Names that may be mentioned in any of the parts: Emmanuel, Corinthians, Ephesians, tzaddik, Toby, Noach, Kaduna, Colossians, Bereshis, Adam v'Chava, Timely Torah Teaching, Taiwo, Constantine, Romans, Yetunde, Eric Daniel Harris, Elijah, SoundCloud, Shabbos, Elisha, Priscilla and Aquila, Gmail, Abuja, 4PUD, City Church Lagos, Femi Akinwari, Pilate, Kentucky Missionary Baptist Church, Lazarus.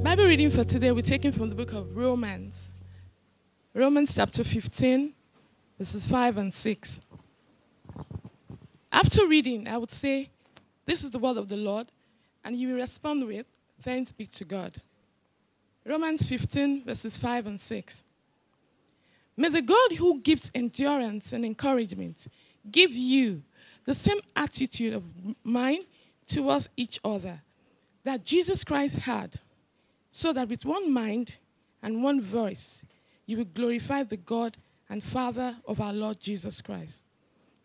Bible reading for today, we're taking from the book of Romans. Romans chapter 15, verses 5 and 6. After reading, I would say, this is the word of the Lord, and you will respond with, thanks be to God. Romans 15, verses 5 and 6. May the God who gives endurance and encouragement give you the same attitude of mind towards each other that Jesus Christ had, so that with one mind and one voice you will glorify the God and Father of our Lord Jesus Christ.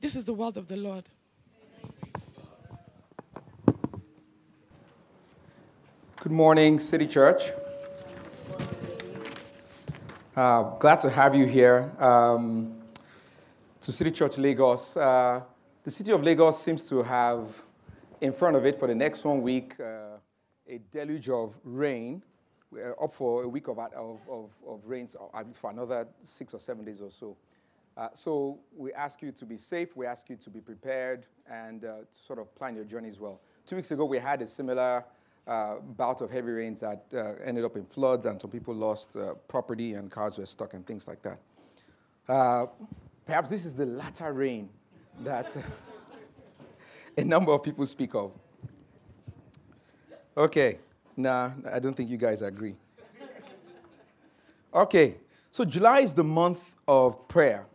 This is the word of the Lord. Good morning, City Church. Glad to have you here to City Church Lagos. The city of Lagos seems to have in front of it for the next 1 week a deluge of rain. We're up for a week of rains for another 6 or 7 days or so. So we ask you to be safe. We ask you to be prepared and to sort of plan your journey as well. 2 weeks ago, we had a similar bout of heavy rains that ended up in floods, and some people lost property and cars were stuck and things like that. Perhaps this is the latter rain that a number of people speak of. Okay, nah, I don't think you guys agree. Okay, so July is the month of prayer,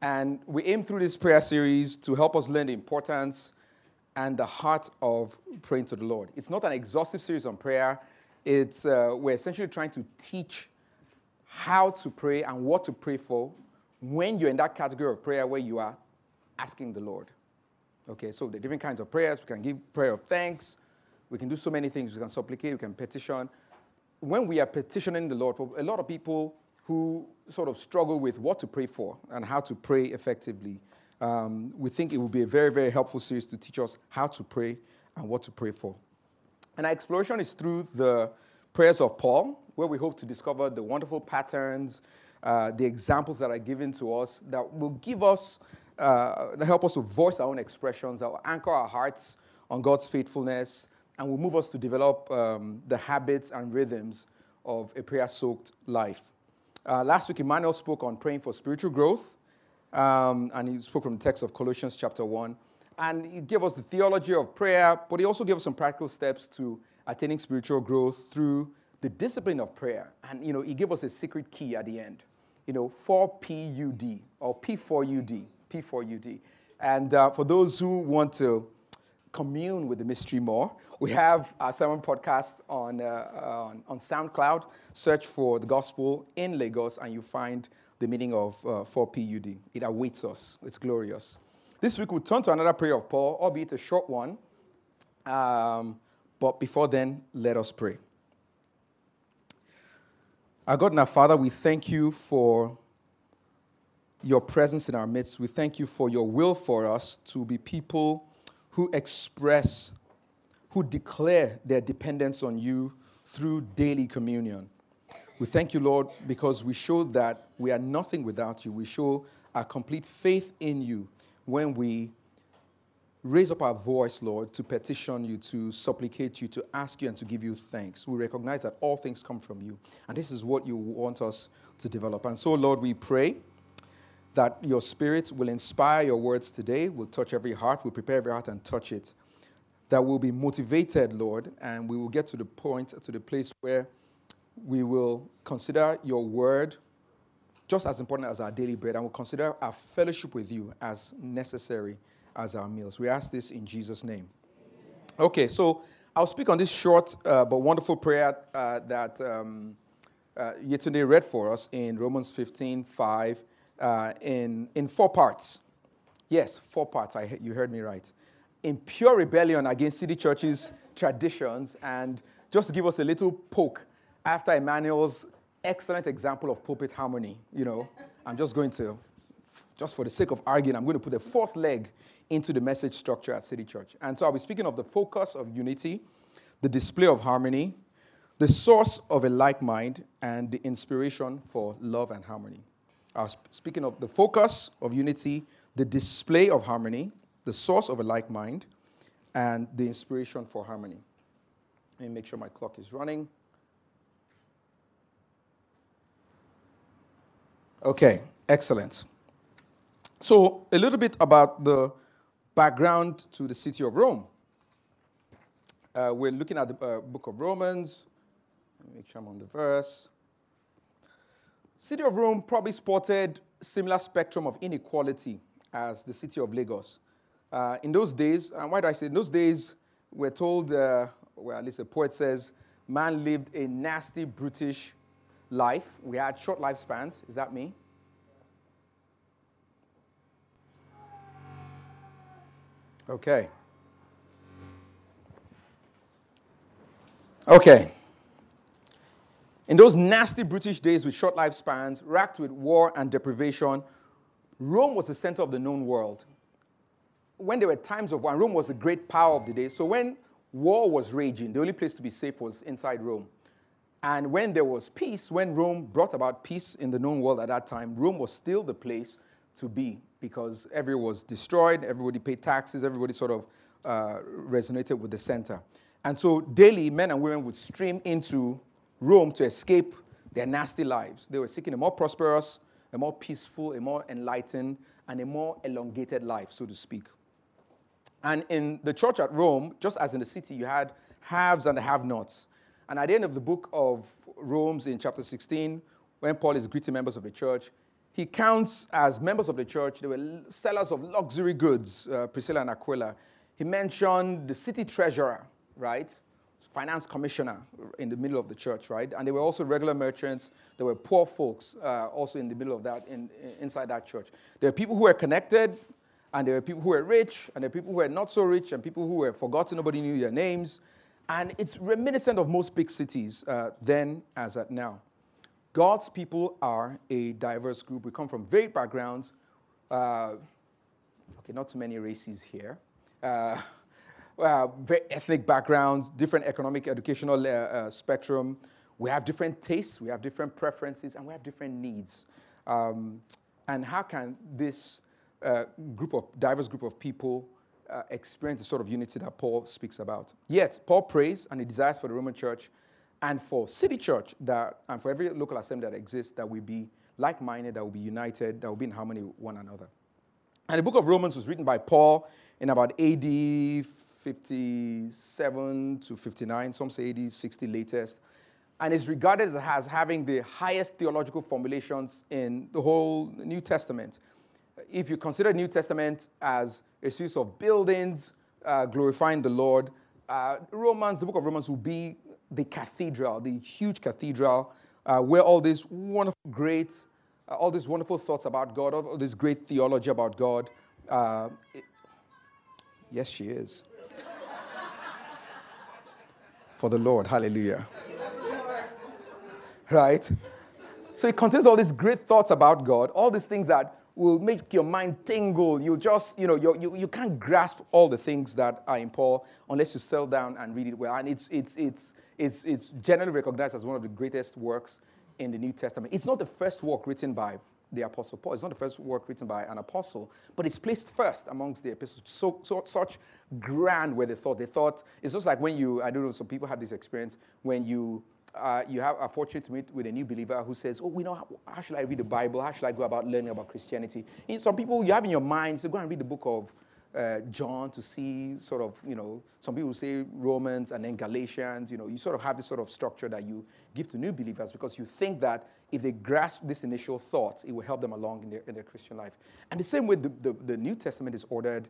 and we aim through this prayer series to help us learn the importance and the heart of praying to the Lord. It's not an exhaustive series on prayer. It's we're essentially trying to teach how to pray and what to pray for when you're in that category of prayer where you are asking the Lord. Okay, so the different kinds of prayers. We can give prayer of thanks. We can do so many things. We can supplicate. We can petition. When we are petitioning the Lord, for a lot of people who sort of struggle with what to pray for and how to pray effectively, we think it would be a very, very helpful series to teach us how to pray and what to pray for. And our exploration is through the prayers of Paul, where we hope to discover the wonderful patterns, the examples that are given to us that will give us, that help us to voice our own expressions, that will anchor our hearts on God's faithfulness, and will move us to develop the habits and rhythms of a prayer-soaked life. Last week, Emmanuel spoke on praying for spiritual growth. And he spoke from the text of Colossians chapter 1. And he gave us the theology of prayer, but he also gave us some practical steps to attaining spiritual growth through the discipline of prayer. And, you know, he gave us a secret key at the end, you know, 4PUD or P4UD, P4UD. And for those who want to commune with the mystery more, we have our sermon podcast on SoundCloud. Search for The Gospel in Lagos, and you find the meaning of 4PUD. It awaits us. It's glorious. This week, we'll turn to another prayer of Paul, albeit a short one. But before then, let us pray. Our God and our Father, we thank you for your presence in our midst. We thank you for your will for us to be people who express, who declare their dependence on you through daily communion. We thank you, Lord, because we show that we are nothing without you. We show our complete faith in you when we raise up our voice, Lord, to petition you, to supplicate you, to ask you, and to give you thanks. We recognize that all things come from you, and this is what you want us to develop. And so, Lord, we pray that your spirit will inspire your words today, will touch every heart, will prepare every heart and touch it, that we'll be motivated, Lord, and we will get to the point, to the place where we will consider your word just as important as our daily bread, and we'll consider our fellowship with you as necessary as our meals. We ask this in Jesus' name. Amen. Okay, so I'll speak on this short but wonderful prayer that Yetunde read for us in Romans 15:5. In 4 parts. Yes, 4 parts. You heard me right. In pure rebellion against City Church's traditions, and just to give us a little poke after Emmanuel's excellent example of pulpit harmony, you know, I'm just going to, just for the sake of arguing, I'm going to put a fourth leg into the message structure at City Church. And so I'll be speaking of the focus of unity, the display of harmony, the source of a like mind, and the inspiration for love and harmony. I was speaking of the focus of unity, the display of harmony, the source of a like mind, and the inspiration for harmony. Let me make sure my clock is running. Okay, excellent. So a little bit about the background to the city of Rome. We're looking at the book of Romans. Let me make sure I'm on the verse. City of Rome probably sported similar spectrum of inequality as the city of Lagos. In those days, and why do I say in those days, we're told, well, at least the poet says, man lived a nasty, brutish life. We had short lifespans. Is that me? Okay. Okay. In those nasty British days with short lifespans, racked with war and deprivation, Rome was the center of the known world. When there were times of war, and Rome was the great power of the day, so when war was raging, the only place to be safe was inside Rome. And when there was peace, when Rome brought about peace in the known world at that time, Rome was still the place to be, because everyone was destroyed, everybody paid taxes, everybody sort of resonated with the center. And so daily, men and women would stream into Rome to escape their nasty lives. They were seeking a more prosperous, a more peaceful, a more enlightened, and a more elongated life, so to speak. And in the church at Rome, just as in the city, you had haves and the have-nots. And at the end of the book of Romans in chapter 16, when Paul is greeting members of the church, he counts as members of the church, they were sellers of luxury goods, Priscilla and Aquila. He mentioned the city treasurer, right? Finance commissioner in the middle of the church, right? And they were also regular merchants. There were poor folks also in the middle of that, inside that church. There were people who were connected, and there were people who were rich, and there were people who were not so rich, and people who were forgotten. Nobody knew their names. And it's reminiscent of most big cities then as at now. God's people are a diverse group. We come from varied backgrounds. Okay, not too many races here. Very ethnic backgrounds, different economic, educational spectrum. We have different tastes, we have different preferences, and we have different needs. And how can this diverse group of people experience the sort of unity that Paul speaks about? Yet, Paul prays and he desires for the Roman church and for City Church, that, and for every local assembly that exists, that we be like-minded, that we be united, that we be in harmony with one another. And the book of Romans was written by Paul in about AD 57 to 59, some say AD 60 latest, and is regarded as having the highest theological formulations in the whole New Testament. If you consider the New Testament as a series of buildings glorifying the Lord, Romans, the book of Romans will be the cathedral, the huge cathedral, where all these wonderful, great, all these wonderful thoughts about God, all this great theology about God. Yes, she is. For the Lord, hallelujah. Right? So it contains all these great thoughts about God, all these things that will make your mind tingle. You just, you know, you can't grasp all the things that are in Paul unless you settle down and read it well. And it's generally recognized as one of the greatest works in the New Testament. It's not the first work written by the Apostle Paul. It's not the first work written by an apostle, but it's placed first amongst the epistles. So such grand were the thought. They thought, it's just like when you, I don't know, some people have this experience when you have a fortune to meet with a new believer who says, oh, we know, how should I read the Bible? How should I go about learning about Christianity? And some people you have in your mind, so go and read the book of John to see sort of, you know, some people say Romans and then Galatians. You know, you sort of have this sort of structure that you give to new believers because you think that if they grasp this initial thoughts, it will help them along in their Christian life. And the same way the New Testament is ordered,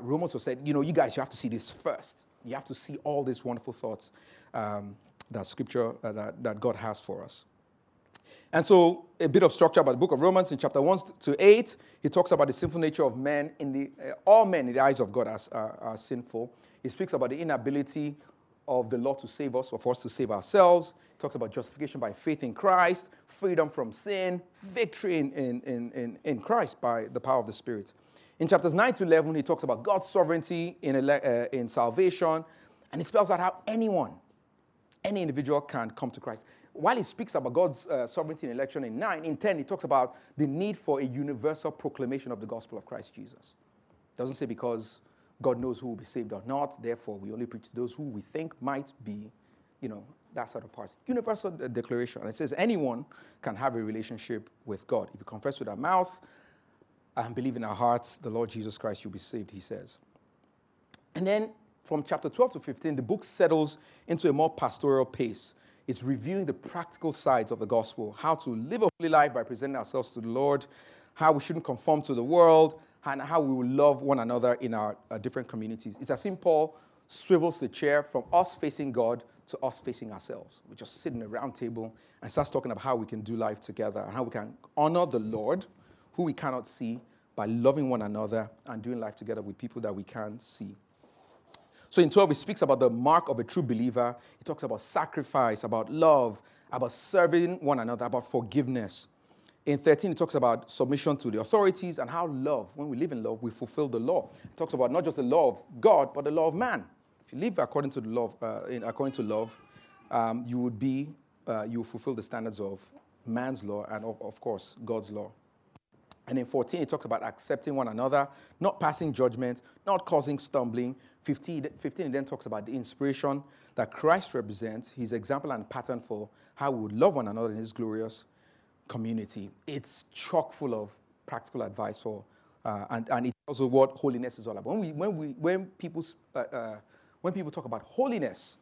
Romans was said, you know, you guys, you have to see this first. You have to see all these wonderful thoughts that Scripture, that God has for us. And so a bit of structure about the book of Romans in chapter 1 to 8, he talks about the sinful nature of men, all men in the eyes of God as are sinful. He speaks about the inability of the law to save us, or for us to save ourselves. It talks about justification by faith in Christ, freedom from sin, victory in Christ by the power of the Spirit. In chapters 9 to 11, he talks about God's sovereignty in salvation, and he spells out how anyone, any individual can come to Christ. While he speaks about God's sovereignty in election in 9, in 10, he talks about the need for a universal proclamation of the gospel of Christ Jesus. It doesn't say because God knows who will be saved or not, therefore we only preach to those who we think might be, that sort of part. Universal declaration. And it says anyone can have a relationship with God. If you confess with our mouth and believe in our hearts the Lord Jesus Christ, you'll be saved, he says. And then from chapter 12 to 15, the book settles into a more pastoral pace. It's reviewing the practical sides of the gospel, how to live a holy life by presenting ourselves to the Lord, how we shouldn't conform to the world, and how we will love one another in our different communities. It's as if Paul swivels the chair from us facing God to us facing ourselves. We just sit in a round table and starts talking about how we can do life together and how we can honor the Lord, who we cannot see, by loving one another and doing life together with people that we can see. So in 12, it speaks about the mark of a true believer. It talks about sacrifice, about love, about serving one another, about forgiveness. In 13, it talks about submission to the authorities and how love, when we live in love, we fulfill the law. It talks about not just the law of God, but the law of man. If you live according to the law, you would be, you fulfill the standards of man's law and, of course, God's law. And in 14, it talks about accepting one another, not passing judgment, not causing stumbling. 15, it then talks about the inspiration that Christ represents, his example and pattern for how we would love one another in his glorious community. It's chock full of practical advice for, and it tells us what holiness is all about. When people talk about holiness,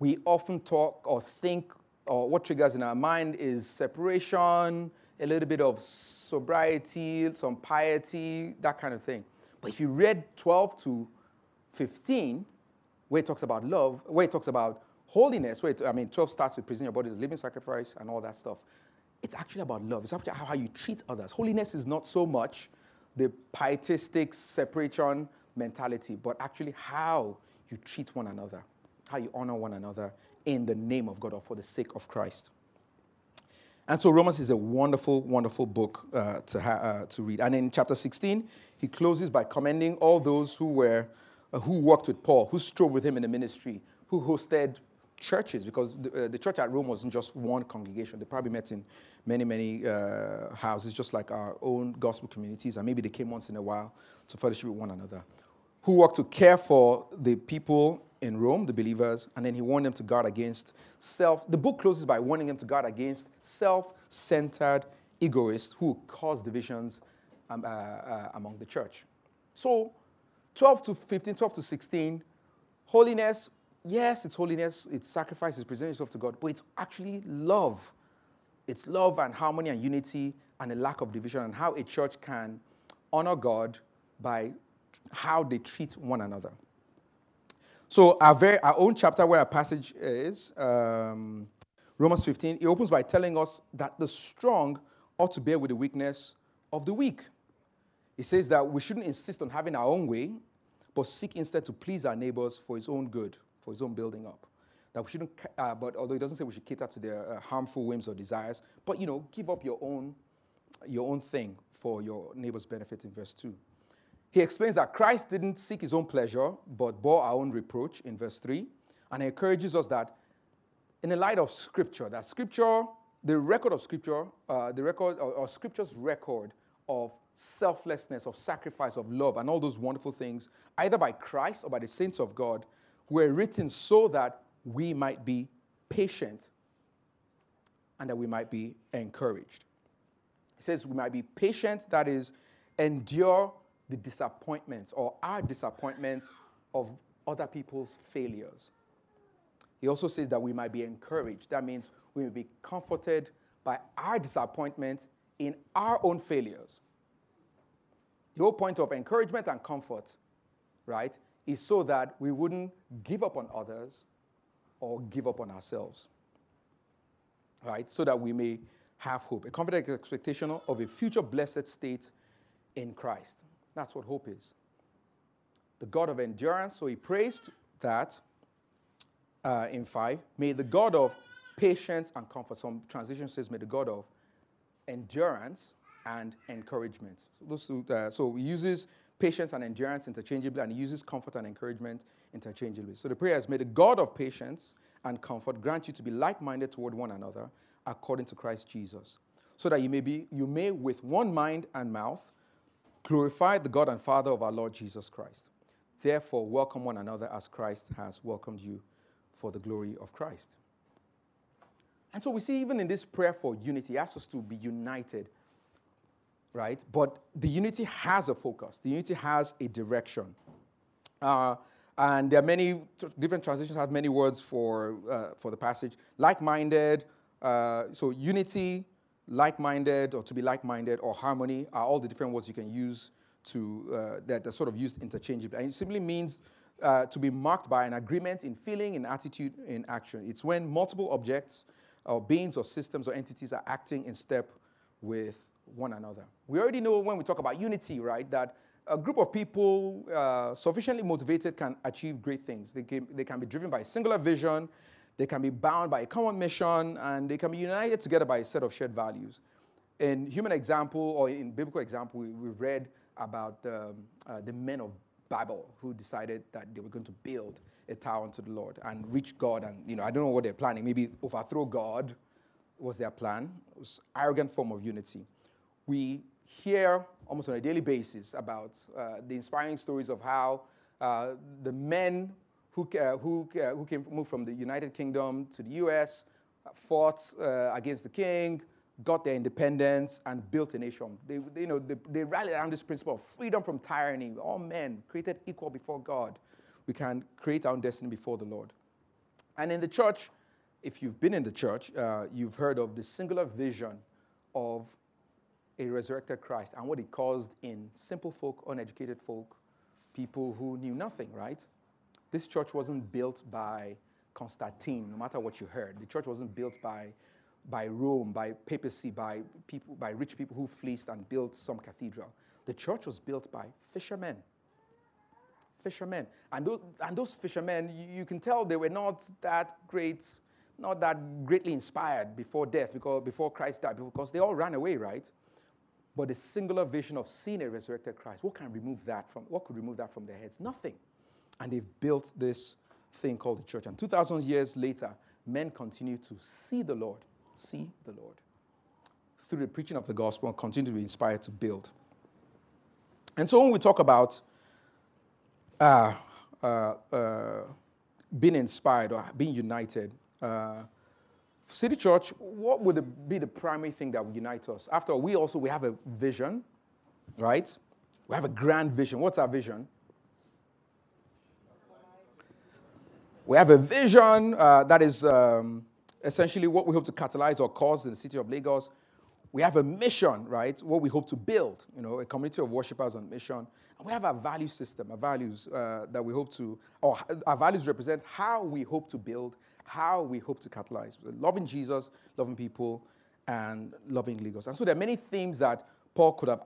we often talk or think, or what triggers in our mind is separation, a little bit of sobriety, some piety, that kind of thing. But if you read 12 to 15, where it talks about love, where it talks about holiness, 12 starts with presenting your body as a living sacrifice and all that stuff. It's actually about love. It's actually how you treat others. Holiness is not so much the pietistic separation mentality, but actually how you treat one another, how you honor one another in the name of God or for the sake of Christ. And so Romans is a wonderful, wonderful book to read. And in chapter 16, he closes by commending all those who worked with Paul, who strove with him in the ministry, who hosted churches, because the church at Rome wasn't just one congregation. They probably met in many, many houses, just like our own gospel communities, and maybe they came once in a while to fellowship with one another. Who worked to care for the people in Rome, the believers, and then he warned them to guard against self. The book closes by warning them to guard against self-centered egoists who cause divisions among the church. So 12 to 15, 12 to 16, holiness. Yes, it's holiness, it's sacrifice, it's presenting yourself to God, but it's actually love. It's love and harmony and unity and a lack of division and how a church can honor God by how they treat one another. So our own chapter where our passage is, Romans 15, it opens by telling us that the strong ought to bear with the weakness of the weak. It says that we shouldn't insist on having our own way, but seek instead to please our neighbors for his own good, for his own building up. That we shouldn't, but although it doesn't say we should cater to their harmful whims or desires, but give up your own thing for your neighbor's benefit in verse 2. He explains that Christ didn't seek his own pleasure, but bore our own reproach in verse 3. And he encourages us that in the light of Scripture, that Scripture, the record of Scripture, Scripture's record of selflessness, of sacrifice, of love, and all those wonderful things, either by Christ or by the saints of God, were written so that we might be patient and that we might be encouraged. It says we might be patient, that is, endure the disappointments or our disappointments of other people's failures. He also says that we might be encouraged. That means we will be comforted by our disappointment in our own failures. The whole point of encouragement and comfort, right, is so that we wouldn't give up on others or give up on ourselves, right, so that we may have hope, a confident expectation of a future blessed state in Christ. That's what hope is. The God of endurance, so he prays that in 5, may the God of patience and comfort, some translation says, may the God of endurance and encouragement. So, so he uses patience and endurance interchangeably, and he uses comfort and encouragement interchangeably. So the prayer is, may the God of patience and comfort grant you to be like-minded toward one another according to Christ Jesus, so that you may with one mind and mouth glorify the God and Father of our Lord Jesus Christ. Therefore, welcome one another as Christ has welcomed you for the glory of Christ. And so we see even in this prayer for unity, it asks us to be united, right? But the unity has a focus. The unity has a direction. And there are many different translations have many words for the passage. Like-minded, so unity, like-minded, or to be like-minded, or harmony are all the different words you can use that are sort of used interchangeably. And it simply means to be marked by an agreement in feeling, in attitude, in action. It's when multiple objects or beings or systems or entities are acting in step with one another. We already know when we talk about unity, right, that a group of people sufficiently motivated can achieve great things. They can be driven by a singular vision, they can be bound by a common mission, and they can be united together by a set of shared values. In human example, or in biblical example, we read about the men of Babel who decided that they were going to build a tower unto the Lord and reach God. And, I don't know what they're planning. Maybe overthrow God was their plan. It was an arrogant form of unity. We hear almost on a daily basis about the inspiring stories of how the men who moved from the United Kingdom to the U.S. fought against the king, got their independence, and built a nation. They rallied around this principle of freedom from tyranny. All men created equal before God. We can create our own destiny before the Lord. And in the church, if you've been in the church, you've heard of the singular vision of a resurrected Christ and what it caused in simple folk, uneducated folk, people who knew nothing, right? This church wasn't built by Constantine, no matter what you heard. The church wasn't built by Rome, by papacy, by rich people who fleeced and built some cathedral. The church was built by fishermen. Fishermen. And those fishermen, you can tell they were not that greatly inspired before death, before Christ died, because they all ran away, right? But the singular vision of seeing a resurrected Christ, what could remove that from their heads? Nothing. And they've built this thing called the church. And 2,000 years later, men continue to see the Lord, through the preaching of the gospel, and continue to be inspired to build. And so when we talk about being inspired or being united, City Church, what would be the primary thing that would unite us? After all, we have a vision, right? We have a grand vision. What's our vision? We have a vision that is essentially what we hope to catalyze or cause in the city of Lagos. We have a mission, right? What we hope to build, a community of worshipers on mission. And we have our value system, our values represent how we hope to build, how we hope to catalyze. Loving Jesus, loving people, and loving Lagos. And so there are many themes that Paul could have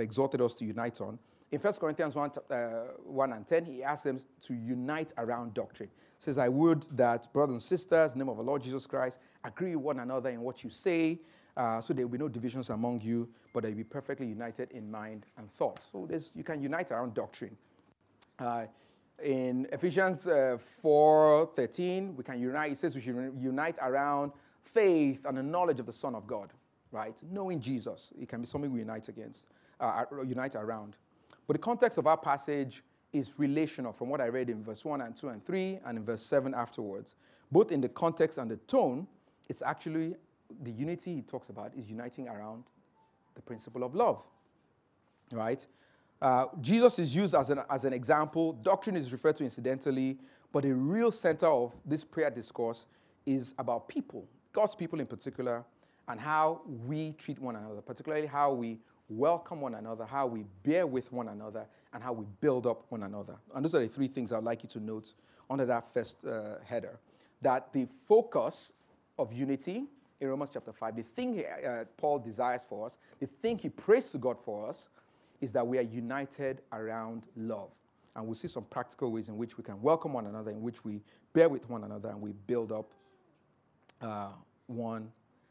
exhorted us to unite on. In 1 Corinthians 1 and 10, he asks them to unite around doctrine. He says, I would that brothers and sisters, in the name of our Lord Jesus Christ, agree with one another in what you say, so there will be no divisions among you, but they will be perfectly united in mind and thought. So you can unite around doctrine. In Ephesians 4:13, we can unite. It says we should unite around faith and the knowledge of the Son of God, right? Knowing Jesus. It can be something we unite around. But the context of our passage is relational from what I read in verse 1 and 2 and 3 and in verse 7 afterwards. Both in the context and the tone, it's actually the unity he talks about is uniting around the principle of love, right? Jesus is used as an example. Doctrine is referred to incidentally, but the real center of this prayer discourse is about people, God's people in particular, and how we treat one another, particularly how we welcome one another, how we bear with one another, and how we build up one another. And those are the three things I'd like you to note under that first header, that the focus of unity in Romans chapter 5, the thing Paul desires for us, the thing he prays to God for us, is that we are united around love. and we'll see some practical ways in which we can welcome one another, in which we bear with one another, and we build up one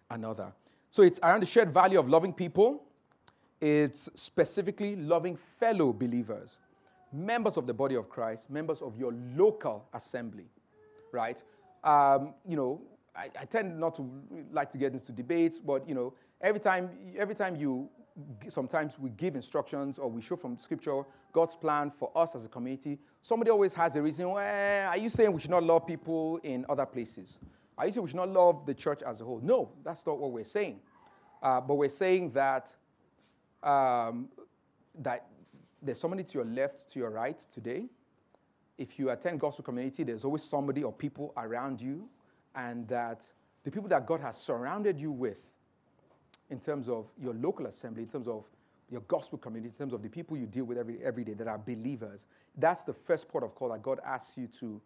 another. So it's around the shared value of loving people. It's specifically loving fellow believers, members of the body of Christ, members of your local assembly, right? I tend not to like to get into debates, but, you know, every time you, sometimes we give instructions or we show from Scripture God's plan for us as a community, somebody always has a reason. Well, are you saying we should not love people in other places? Are you saying we should not love the church as a whole? No, that's not what we're saying. But we're saying that that there's somebody to your left, to your right today. If you attend gospel community, there's always somebody or people around you, and that the people that God has surrounded you with in terms of your local assembly, in terms of your gospel community, in terms of the people you deal with every day that are believers, that's the first port of call that God asks you to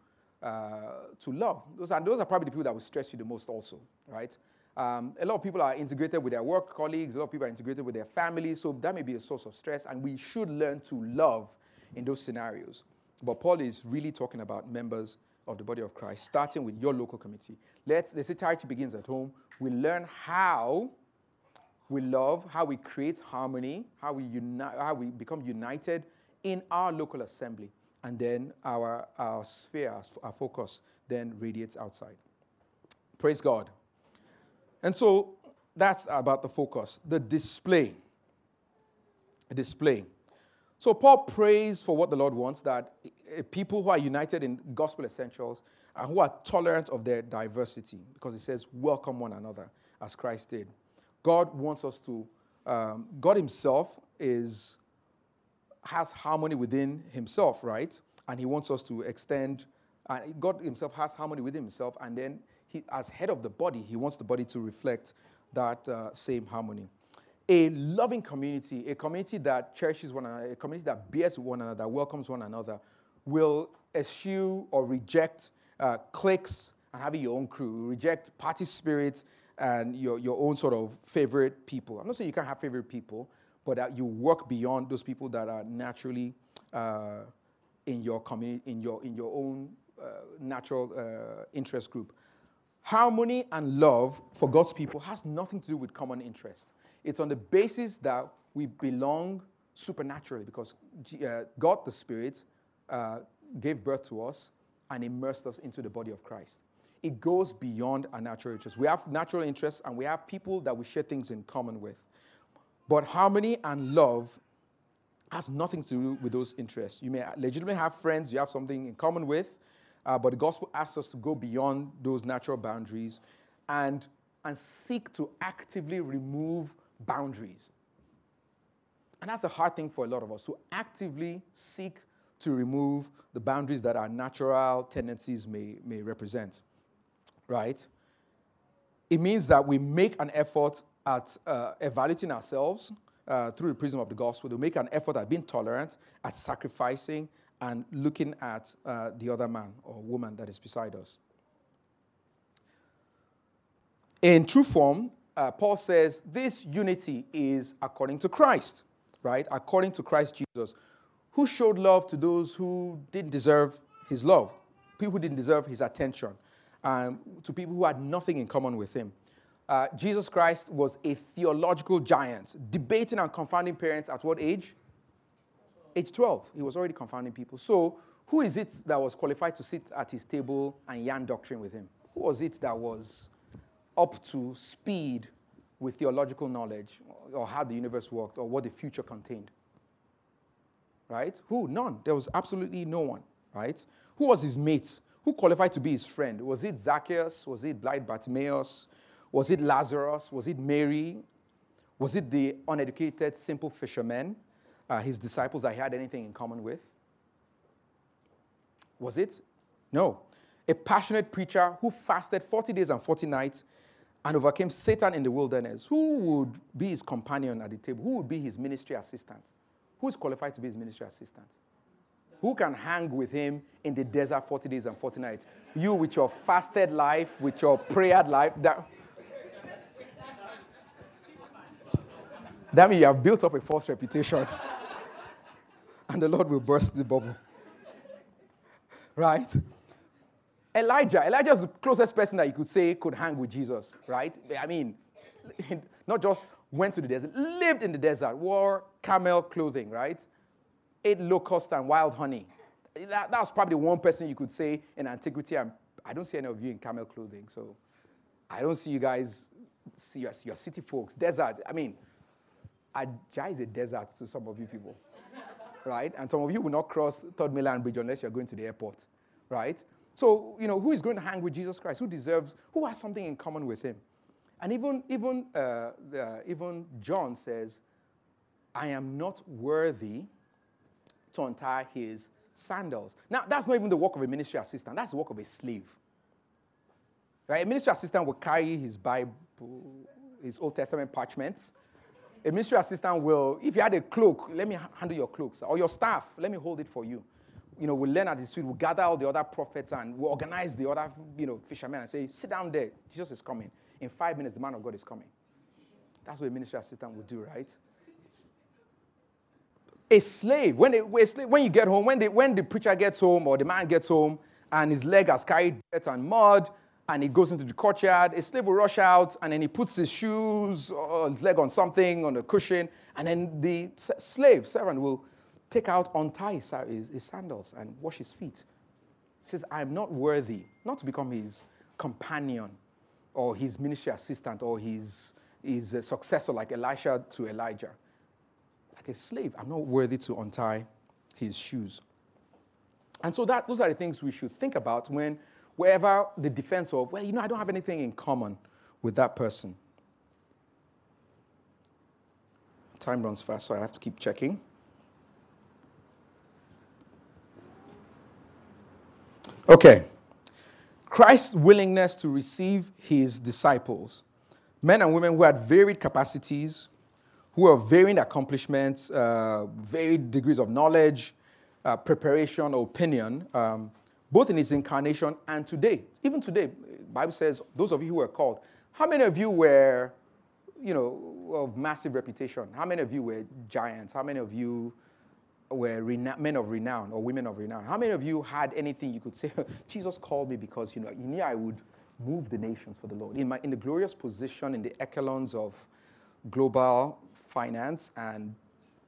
love. Those are probably the people that will stress you the most also, right? A lot of people are integrated with their work colleagues. A lot of people are integrated with their families. So that may be a source of stress, and we should learn to love in those scenarios. But Paul is really talking about members of the body of Christ, starting with your local community. They say charity begins at home. We learn how we love, how we create harmony, how we become united in our local assembly. And then our sphere, our focus, then radiates outside. Praise God. And so that's about the focus, the display. So Paul prays for what the Lord wants, that people who are united in gospel essentials and who are tolerant of their diversity, because he says, welcome one another as Christ did. God wants us to, God himself has harmony within himself, right? And he wants us to extend, God himself has harmony within himself, and then he, as head of the body, he wants the body to reflect that same harmony. A loving community, a community that cherishes one another, a community that bears one another, that welcomes one another, will eschew or reject cliques and having your own crew, reject party spirit and your own sort of favorite people. I'm not saying you can't have favorite people, but that you work beyond those people that are naturally in your community, in your own natural interest group. Harmony and love for God's people has nothing to do with common interests. It's on the basis that we belong supernaturally, because God the Spirit gave birth to us and immersed us into the body of Christ. It goes beyond our natural interests. We have natural interests, and we have people that we share things in common with. But harmony and love has nothing to do with those interests. You may legitimately have friends you have something in common with, but the gospel asks us to go beyond those natural boundaries and seek to actively remove boundaries. And that's a hard thing for a lot of us, to actively seek to remove the boundaries that our natural tendencies may represent, right? It means that we make an effort at evaluating ourselves through the prism of the gospel. We make an effort at being tolerant, at sacrificing, and looking at the other man or woman that is beside us. In true form, Paul says this unity is according to Christ, right? According to Christ Jesus, who showed love to those who didn't deserve his love, people who didn't deserve his attention, to people who had nothing in common with him. Jesus Christ was a theological giant, debating and confounding parents at what age? Age 12, he was already confounding people. So who is it that was qualified to sit at his table and yarn doctrine with him? Who was it that was up to speed with theological knowledge, or how the universe worked, or what the future contained? Right? Who? None. There was absolutely no one, right? Who was his mate? Who qualified to be his friend? Was it Zacchaeus? Was it blind Bartimaeus? Was it Lazarus? Was it Mary? Was it the uneducated, simple fisherman? His disciples that he had anything in common with? Was it? No. A passionate preacher who fasted 40 days and 40 nights and overcame Satan in the wilderness. Who would be his companion at the table? Who would be his ministry assistant? Who is qualified to be his ministry assistant? Who can hang with him in the desert 40 days and 40 nights? You with your fasted life, with your prayer life. That means you have built up a false reputation. And the Lord will burst the bubble. right? Elijah is the closest person that you could say could hang with Jesus, right? I mean, not just went to the desert, lived in the desert, wore camel clothing, right? Ate locust and wild honey. That was probably one person you could say in antiquity. I don't see any of you in camel clothing, so I don't see you guys, see your city folks, desert. I mean, Ajah is a desert to some of you people, right? And some of you will not cross Third Mainland Bridge unless you're going to the airport, right? So, you know, who is going to hang with Jesus Christ? Who has something in common with him? And even John says, I am not worthy to untie his sandals. Now, that's not even the work of a ministry assistant. That's the work of a slave. Right? A ministry assistant will carry his Bible, his Old Testament parchments. A ministry assistant will, if you had a cloak, let me handle your cloaks. Or your staff, let me hold it for you. You know, we'll learn at his feet. We'll gather all the other prophets and we'll organize the other, you know, fishermen and say, sit down there. Jesus is coming. In 5 minutes, the man of God is coming. That's what a ministry assistant will do, right? A slave, when you get home, when the preacher gets home or the man gets home and his leg has carried dirt and mud and he goes into the courtyard, a slave will rush out and then he puts his shoes or his leg on something, on a cushion, and then the servant will take out, untie his sandals and wash his feet. He says, I'm not worthy, not to become his companion or his ministry assistant or his successor like Elisha to Elijah. Like a slave, I'm not worthy to untie his shoes. And so those are the things we should think about wherever the defense of, well, you know, I don't have anything in common with that person. Time runs fast, so I have to keep checking. Okay, Christ's willingness to receive his disciples, men and women who had varied capacities, who have varying accomplishments, varied degrees of knowledge, preparation, or opinion, both in his incarnation and today. Even today, the Bible says, those of you who were called, how many of you were, you know, of massive reputation? How many of you were giants? How many of you were men of renown or women of renown? How many of you had anything you could say, Jesus called me because, you know, you knew I would move the nations for the Lord. In the glorious position, in the echelons of global finance and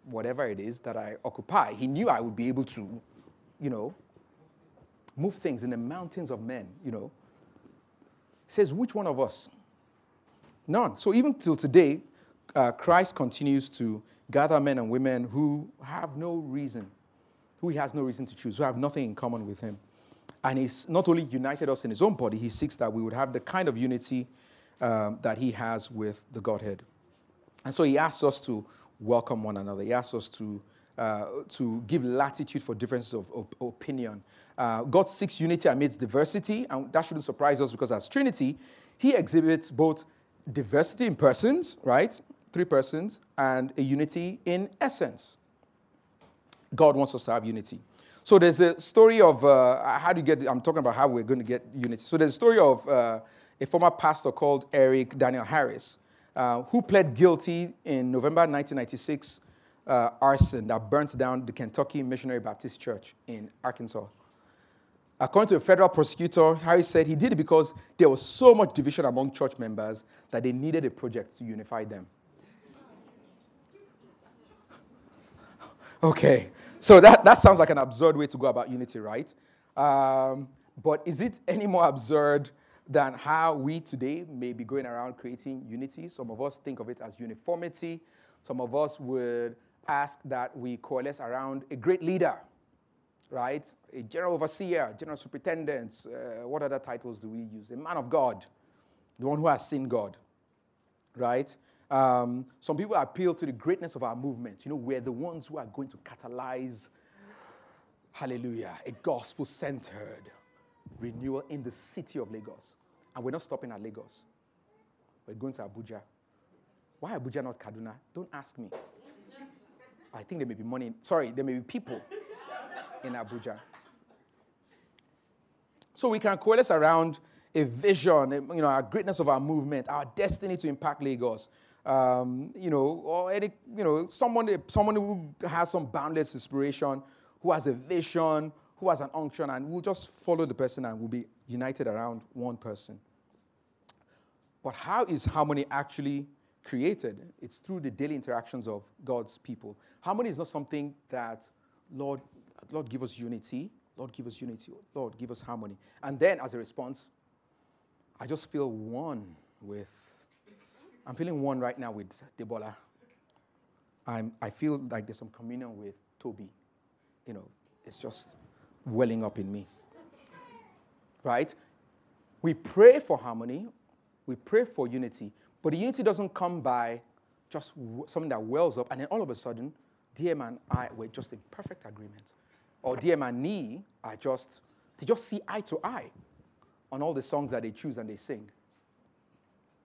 whatever it is that I occupy, he knew I would be able to, you know, move things in the mountains of men, you know. He says, which one of us? None. So even till today, Christ continues to gather men and women who he has no reason to choose, who have nothing in common with him. And he's not only united us in his own body, he seeks that we would have the kind of unity that he has with the Godhead. And so he asks us to welcome one another. He asks us to give latitude for differences of opinion. God seeks unity amidst diversity, and that shouldn't surprise us because as Trinity, he exhibits both diversity in persons, right? 3 persons, and a unity in essence. God wants us to have unity. So there's a story of, I'm talking about how we're going to get unity. So there's a story of a former pastor called Eric Daniel Harris, who pled guilty in November 1996, arson that burnt down the Kentucky Missionary Baptist Church in Arkansas. According to a federal prosecutor, Harris said he did it because there was so much division among church members that they needed a project to unify them. Okay, so that sounds like an absurd way to go about unity, right? But is it any more absurd than how we today may be going around creating unity? Some of us think of it as uniformity. Some of us would ask that we coalesce around a great leader, right? A general overseer, general superintendent. What other titles do we use? A man of God, the one who has seen God, right? Some people appeal to the greatness of our movement. You know, we're the ones who are going to catalyze, hallelujah, a gospel-centered renewal in the city of Lagos. And we're not stopping at Lagos. We're going to Abuja. Why Abuja, not Kaduna? Don't ask me. I think there may be people in Abuja. So we can coalesce around a vision, you know, our greatness of our movement, our destiny to impact Lagos. You know, or any, you know, someone who has some boundless inspiration, who has a vision, who has an unction, and we'll just follow the person and we'll be united around one person. But how is harmony actually created? It's through the daily interactions of God's people. Harmony is not something that, Lord, give us unity. Lord, give us unity. Lord, give us harmony. And then as a response, I just feel one with, I'm feeling one right now with Debola. I feel like there's some communion with Toby. You know, it's just welling up in me. Right? We pray for harmony. We pray for unity. But the unity doesn't come by just something that wells up. And then all of a sudden, DM and I were just in perfect agreement. Or DM and me are just, they just see eye to eye on all the songs that they choose and they sing.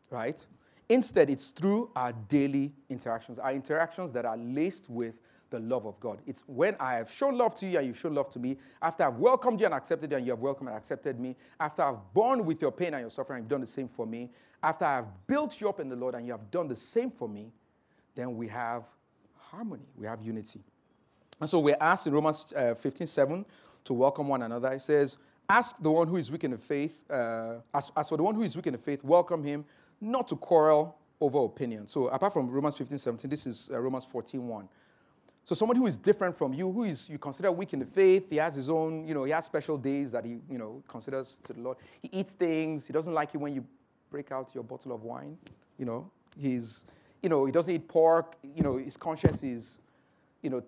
Right? Instead, it's through our daily interactions. Our interactions that are laced with the love of God. It's when I have shown love to you and you've shown love to me, after I've welcomed you and accepted you and you have welcomed and accepted me, after I've borne with your pain and your suffering and you've done the same for me, after I've built you up in the Lord and you have done the same for me, then we have harmony, we have unity. And so we're asked in Romans 15:7 to welcome one another. It says, ask the one who is weak in the faith, as for the one who is weak in the faith, welcome him, not to quarrel over opinion. So apart from Romans 15:17, this is Romans 14:1. So someone who is different from you, who is you consider weak in the faith, he has his own, he has special days that he, considers to the Lord. He eats things. He doesn't like it when you break out your bottle of wine. He's, he doesn't eat pork. His conscience is,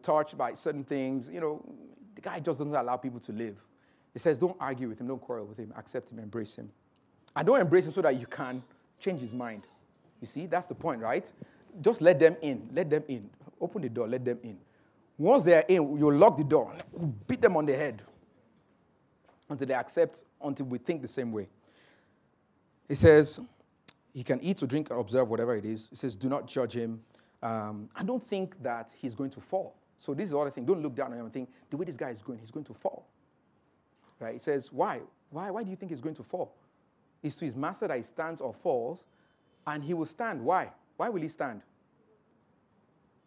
touched by certain things. The guy just doesn't allow people to live. It says, don't argue with him. Don't quarrel with him. Accept him. Embrace him. And don't embrace him so that you can change his mind. You see, that's the point, right? Just let them in. Let them in. Open the door. Let them in. Once they are in, you lock the door. Beat them on the head until they accept, until we think the same way. It says, he can eat or drink or observe whatever it is. It says, do not judge him. And don't think that he's going to fall. So this is the other thing. Don't look down on him and think, the way this guy is going, he's going to fall. Right? It says, why? Why do you think he's going to fall? It's to his master that he stands or falls, and he will stand. Why? Why will he stand?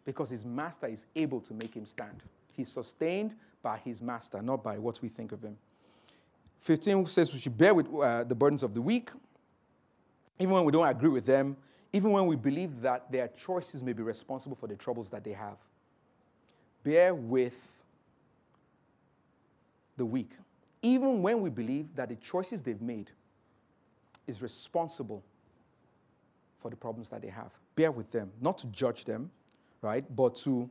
Because his master is able to make him stand. He's sustained by his master, not by what we think of him. 15 says we should bear with the burdens of the weak, even when we don't agree with them, even when we believe that their choices may be responsible for the troubles that they have. Bear with the weak, even when we believe that the choices they've made is responsible for the problems that they have. Bear with them, not to judge them, right, but to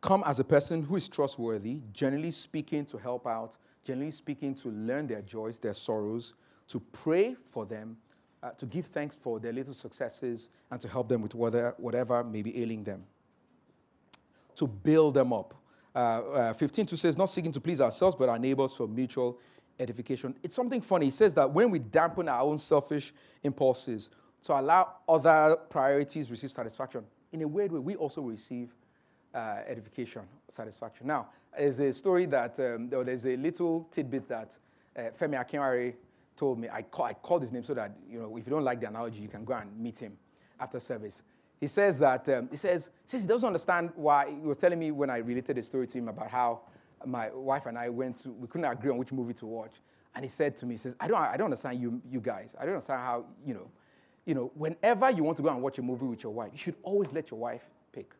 come as a person who is trustworthy, generally speaking to help out, generally speaking to learn their joys, their sorrows, to pray for them, to give thanks for their little successes, and to help them with whatever may be ailing them, to build them up. 15:2 says, not seeking to please ourselves, but our neighbors for mutual edification. It's something funny. It says that when we dampen our own selfish impulses to allow other priorities receive satisfaction, in a weird way, we also receive edification, satisfaction. Now, there's a story that, there's a little tidbit that Femi Akinwari told me. I called his name so that, if you don't like the analogy, you can go and meet him after service. He says that, he says he doesn't understand why. He was telling me when I related the story to him about how my wife and I we couldn't agree on which movie to watch. And he said to me, I don't understand you guys. I don't understand how, whenever you want to go and watch a movie with your wife, you should always let your wife pick.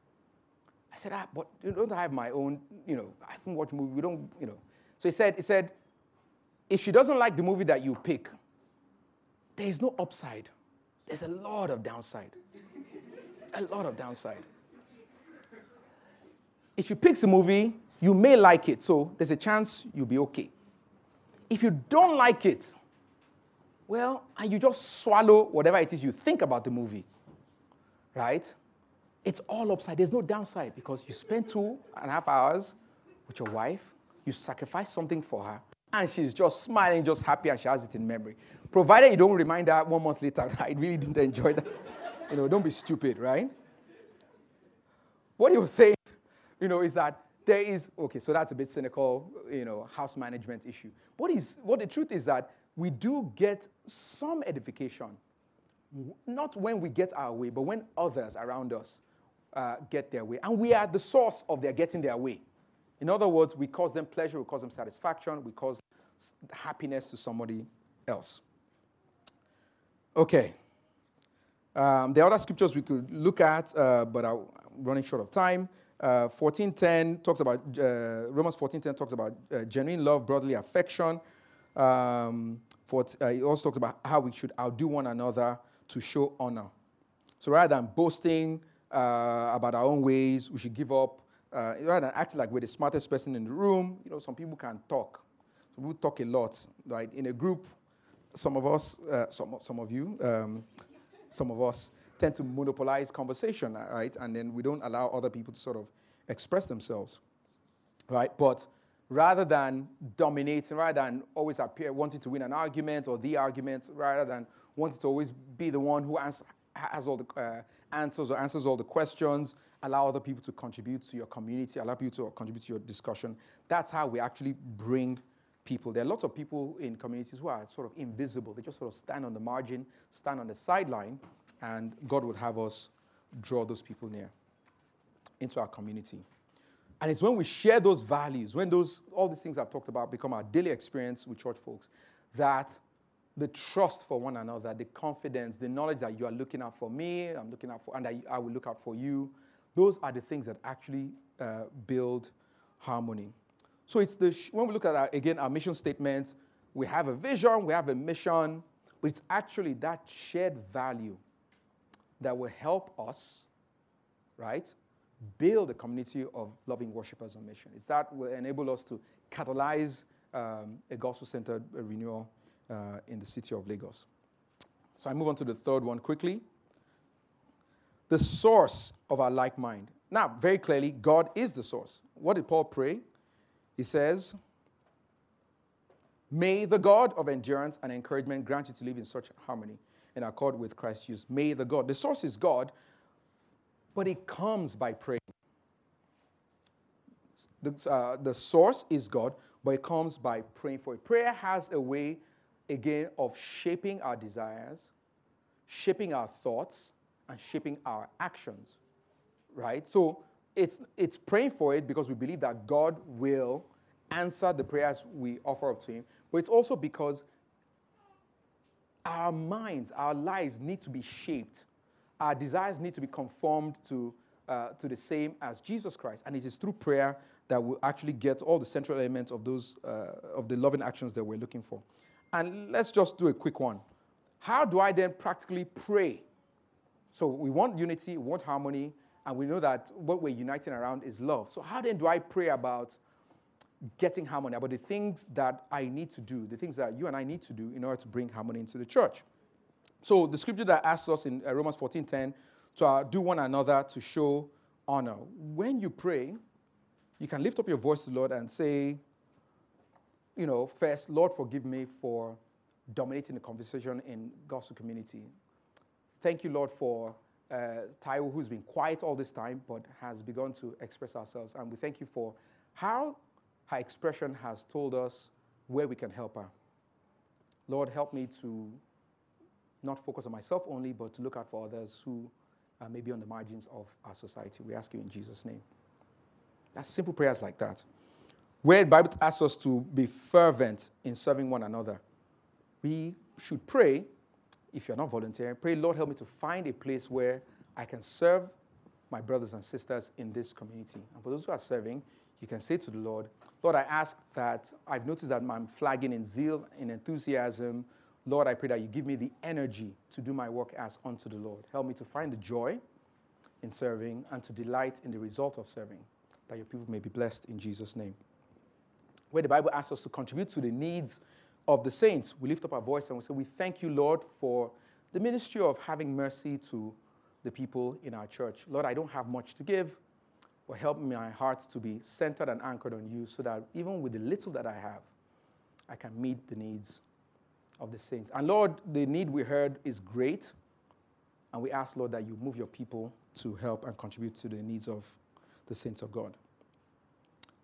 I said, but don't I have my own, I haven't watched a movie, we don't, So he said, if she doesn't like the movie that you pick, there is no upside. There's a lot of downside. A lot of downside. If she picks a movie, you may like it, so there's a chance you'll be okay. If you don't like it, and you just swallow whatever it is you think about the movie, right? It's all upside. There's no downside because you spend 2.5 hours with your wife, you sacrifice something for her, and she's just smiling, just happy, and she has it in memory. Provided you don't remind her 1 month later, I really didn't enjoy that. Don't be stupid, right? What he was saying, is that there is, okay, so that's a bit cynical, house management issue. What the truth is that we do get some edification, not when we get our way, but when others around us get their way. And we are the source of their getting their way. In other words, we cause them pleasure, we cause them satisfaction, we cause happiness to somebody else. Okay. There are other scriptures we could look at, but I'm running short of time. Romans 14:10 talks about genuine love, brotherly affection. It also talks about how we should outdo one another to show honor. So rather than boasting about our own ways, we should give up. Rather than acting like we're the smartest person in the room, some people can talk. Some people talk a lot, right? In a group, some of us, some of us tend to monopolize conversation, right? And then we don't allow other people to sort of express themselves, right? But rather than dominating, rather than always wanting to win an argument or the argument, rather than wanting to always be the one who has all the answers or answers all the questions, allow other people to contribute to your community, allow people to contribute to your discussion. That's how we actually bring people. There are lots of people in communities who are sort of invisible. They just sort of stand on the margin, stand on the sideline, and God would have us draw those people near into our community. And it's when we share those values, when all these things I've talked about become our daily experience with church folks, that the trust for one another, the confidence, the knowledge that you are looking out for me, I'm looking out for, and that I will look out for you, those are the things that actually build harmony. So it's when we look at, our mission statement, we have a vision, we have a mission, but it's actually that shared value that will help us, right, build a community of loving worshipers on mission. It's that will enable us to catalyze a gospel-centered renewal in the city of Lagos. So I move on to the third one quickly. The source of our like mind. Now, very clearly, God is the source. What did Paul pray? He says, may the God of endurance and encouragement grant you to live in such harmony in accord with Christ Jesus. May the God. The source is God, but it comes by praying. The source is God, but it comes by praying for it. Prayer has a way, again, of shaping our desires, shaping our thoughts, and shaping our actions, right? So it's praying for it because we believe that God will answer the prayers we offer up to him. But it's also because our minds, our lives need to be shaped. Our desires need to be conformed to the same as Jesus Christ. And it is through prayer that we'll actually get all the central elements of those of the loving actions that we're looking for. And let's just do a quick one. How do I then practically pray? So we want unity, we want harmony, and we know that what we're uniting around is love. So how then do I pray about getting harmony, about the things that I need to do, the things that you and I need to do in order to bring harmony into the church? So the scripture that asks us in Romans 14:10 to do one another to show honor. When you pray, you can lift up your voice to the Lord and say, first, Lord, forgive me for dominating the conversation in gospel community. Thank you, Lord, for Taiwo, who's been quiet all this time, but has begun to express ourselves. And we thank you for how her expression has told us where we can help her. Lord, help me to not focus on myself only, but to look out for others who may be on the margins of our society. We ask you in Jesus' name. That's simple prayers like that. Where the Bible asks us to be fervent in serving one another, we should pray. If you're not volunteering, pray, Lord, help me to find a place where I can serve my brothers and sisters in this community. And for those who are serving, you can say to the Lord, Lord, I ask that I've noticed that I'm flagging in zeal, in enthusiasm. Lord, I pray that you give me the energy to do my work as unto the Lord. Help me to find the joy in serving and to delight in the result of serving, that your people may be blessed in Jesus' name. Where the Bible asks us to contribute to the needs of the saints, we lift up our voice and we say, we thank you, Lord, for the ministry of having mercy to the people in our church. Lord, I don't have much to give, but help my heart to be centered and anchored on you so that even with the little that I have, I can meet the needs of the saints. And Lord, the need we heard is great, and we ask, Lord, that you move your people to help and contribute to the needs of the saints of God.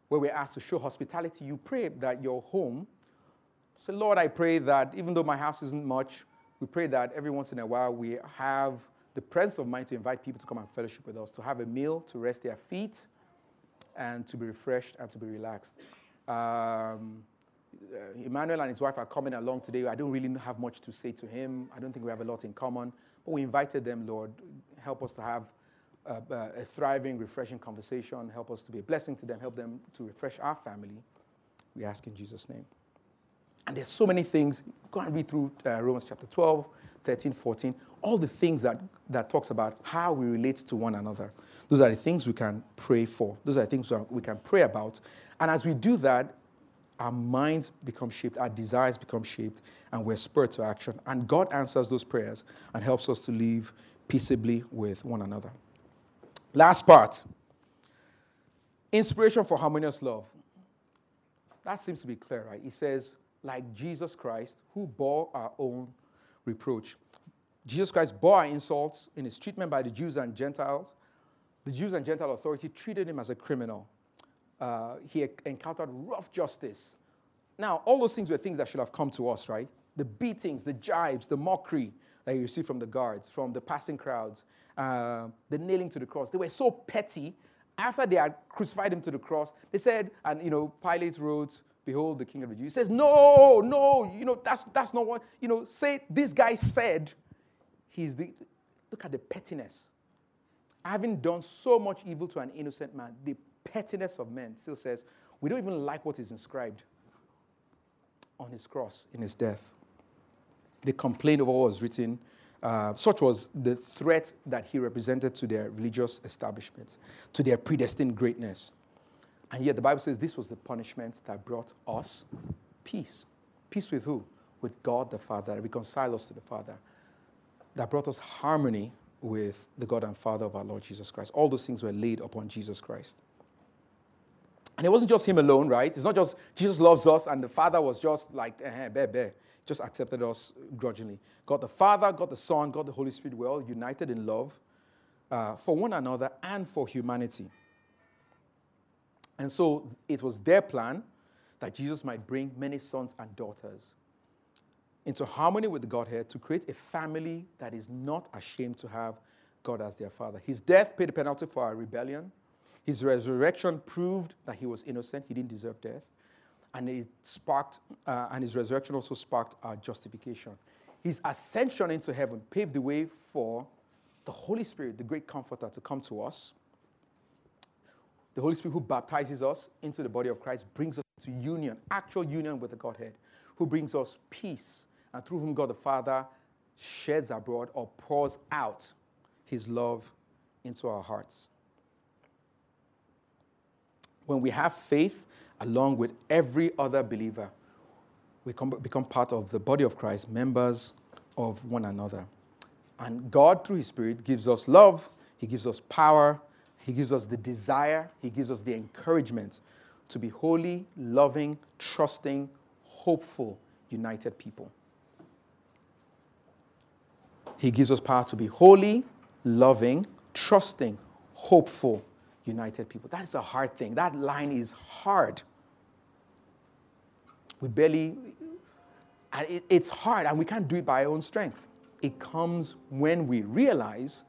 Where we're asked to show hospitality, you pray that your home. So, Lord, I pray that even though my house isn't much, we pray that every once in a while we have the presence of mind to invite people to come and fellowship with us, to have a meal, to rest their feet, and to be refreshed and to be relaxed. Emmanuel and his wife are coming along today. I don't really have much to say to him. I don't think we have a lot in common. But we invited them, Lord. Help us to have a thriving, refreshing conversation. Help us to be a blessing to them. Help them to refresh our family. We ask in Jesus' name. And there's so many things. Go and read through Romans chapter 12, 13, 14. All the things that talks about how we relate to one another. Those are the things we can pray for. Those are the things we can pray about. And as we do that, our minds become shaped, our desires become shaped, and we're spurred to action. And God answers those prayers and helps us to live peaceably with one another. Last part, inspiration for harmonious love. That seems to be clear, right? He says, like Jesus Christ, who bore our own reproach. Jesus Christ bore our insults in his treatment by the Jews and Gentiles. The Jews and Gentile authority treated him as a criminal. He encountered rough justice. Now, all those things were things that should have come to us, right? The beatings, the jibes, the mockery that you receive from the guards, from the passing crowds, the nailing to the cross. They were so petty. After they had crucified him to the cross, they said, and Pilate wrote, "Behold the King of the Jews." He says, no, that's not what, say this guy said he's the, look at the pettiness. Having done so much evil to an innocent man, the pettiness of men still says, we don't even like what is inscribed on his cross, in his death. They complained over what was written. Such was the threat that he represented to their religious establishment, to their predestined greatness. And yet the Bible says this was the punishment that brought us peace. Peace with who? With God the Father, that reconciled us to the Father, that brought us harmony with the God and Father of our Lord Jesus Christ. All those things were laid upon Jesus Christ. And it wasn't just him alone, right? It's not just Jesus loves us and the Father was just like, just accepted us grudgingly. God the Father, God the Son, God the Holy Spirit were all united in love for one another and for humanity. And so it was their plan that Jesus might bring many sons and daughters into harmony with the Godhead to create a family that is not ashamed to have God as their Father. His death paid the penalty for our rebellion. His resurrection proved that he was innocent. He didn't deserve death. And his resurrection also sparked our justification. His ascension into heaven paved the way for the Holy Spirit, the great comforter, to come to us. The Holy Spirit who baptizes us into the body of Christ brings us to union, actual union with the Godhead, who brings us peace, and through whom God the Father sheds abroad or pours out his love into our hearts. When we have faith, along with every other believer, we become part of the body of Christ, members of one another. And God, through his Spirit, gives us love, he gives us power, he gives us the desire, he gives us the encouragement to be holy, loving, trusting, hopeful, united people. He gives us power to be holy, loving, trusting, hopeful, united people. That is a hard thing. That line is hard. It's hard, and we can't do it by our own strength. It comes when we realize,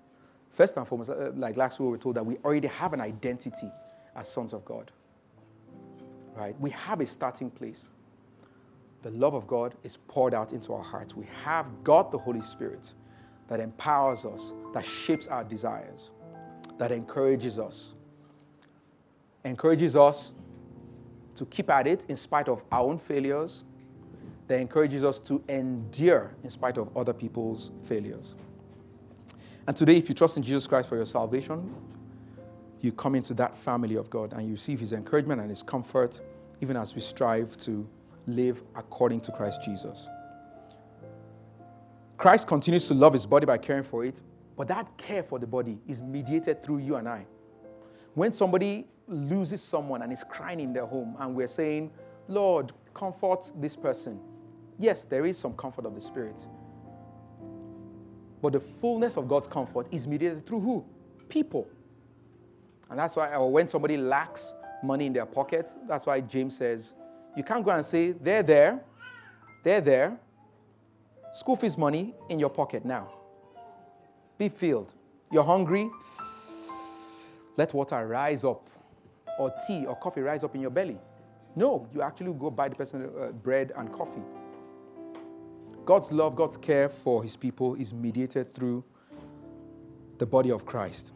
first and foremost, like last week we were told that we already have an identity as sons of God. Right? We have a starting place. The love of God is poured out into our hearts. We have God the Holy Spirit that empowers us, that shapes our desires, that encourages us to keep at it in spite of our own failures, that encourages us to endure in spite of other people's failures. And today, if you trust in Jesus Christ for your salvation, you come into that family of God and you receive his encouragement and his comfort, even as we strive to live according to Christ Jesus. Christ continues to love his body by caring for it, but that care for the body is mediated through you and I. When somebody loses someone and is crying in their home and we're saying, Lord, comfort this person. Yes, there is some comfort of the Spirit. But the fullness of God's comfort is mediated through who? People. And that's why when somebody lacks money in their pockets, that's why James says, you can't go and say, they're there, school fees money in your pocket now. Be filled. You're hungry? Let water rise up. or tea or coffee rise up in your belly. No, you actually go buy the person bread and coffee. God's love, God's care for his people is mediated through the body of Christ.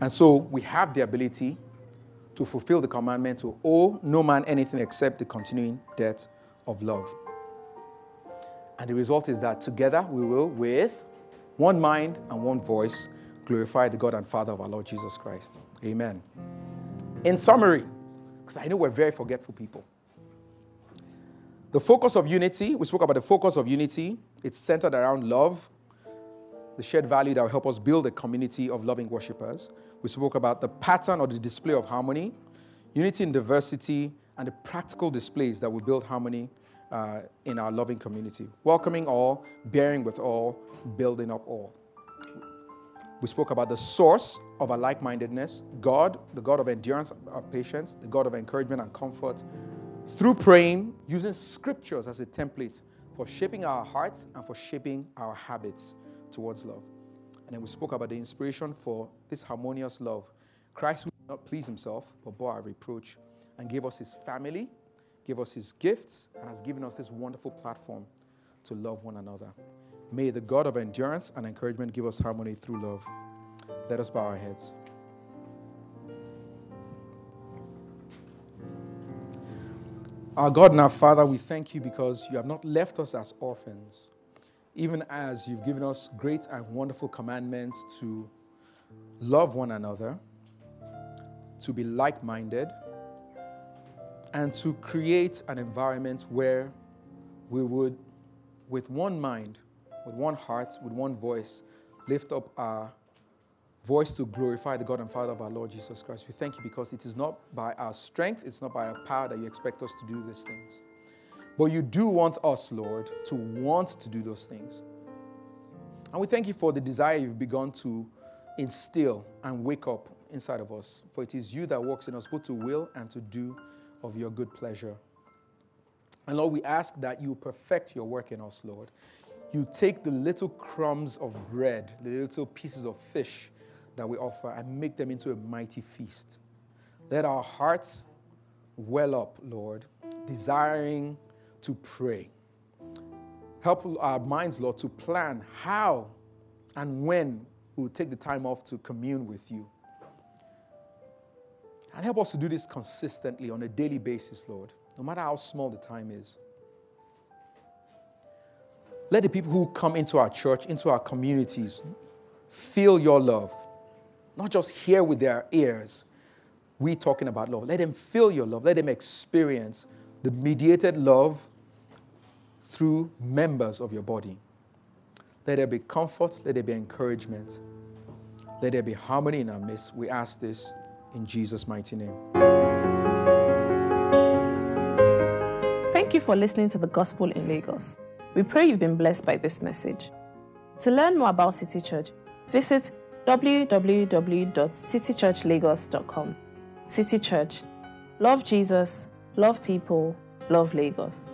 And so we have the ability to fulfill the commandment to owe no man anything except the continuing debt of love. And the result is that together we will, with one mind and one voice, glorify the God and Father of our Lord Jesus Christ. Amen. In summary, because I know we're very forgetful people, the focus of unity, we spoke about the focus of unity. It's centered around love, the shared value that will help us build a community of loving worshipers. We spoke about the pattern or the display of harmony, unity in diversity, and the practical displays that will build harmony in our loving community. Welcoming all, bearing with all, building up all. We spoke about the source of our like-mindedness, God, the God of endurance, of patience, the God of encouragement and comfort, through praying, using scriptures as a template for shaping our hearts and for shaping our habits towards love. And then we spoke about the inspiration for this harmonious love. Christ who did not please himself, but bore our reproach and gave us his family, gave us his gifts, and has given us this wonderful platform to love one another. May the God of endurance and encouragement give us harmony through love. Let us bow our heads. Our God and our Father, we thank you because you have not left us as orphans, even as you've given us great and wonderful commandments to love one another, to be like-minded, and to create an environment where we would, with one mind, with one heart, with one voice, lift up our voice to glorify the God and Father of our Lord Jesus Christ. We thank you because it is not by our strength, it's not by our power that you expect us to do these things. But you do want us, Lord, to want to do those things. And we thank you for the desire you've begun to instill and wake up inside of us. For it is you that works in us both to will and to do of your good pleasure. And Lord, we ask that you perfect your work in us, Lord. You take the little crumbs of bread, the little pieces of fish that we offer, and make them into a mighty feast. Let our hearts well up, Lord, desiring to pray. Help our minds, Lord, to plan how and when we will take the time off to commune with you. And help us to do this consistently on a daily basis, Lord, no matter how small the time is. Let the people who come into our church, into our communities, feel your love. Not just hear with their ears, we talking about love. Let them feel your love. Let them experience the mediated love through members of your body. Let there be comfort. Let there be encouragement. Let there be harmony in our midst. We ask this in Jesus' mighty name. Thank you for listening to the Gospel in Lagos. We pray you've been blessed by this message. To learn more about City Church, visit www.citychurchlagos.com. City Church. Love Jesus. Love people, love Lagos.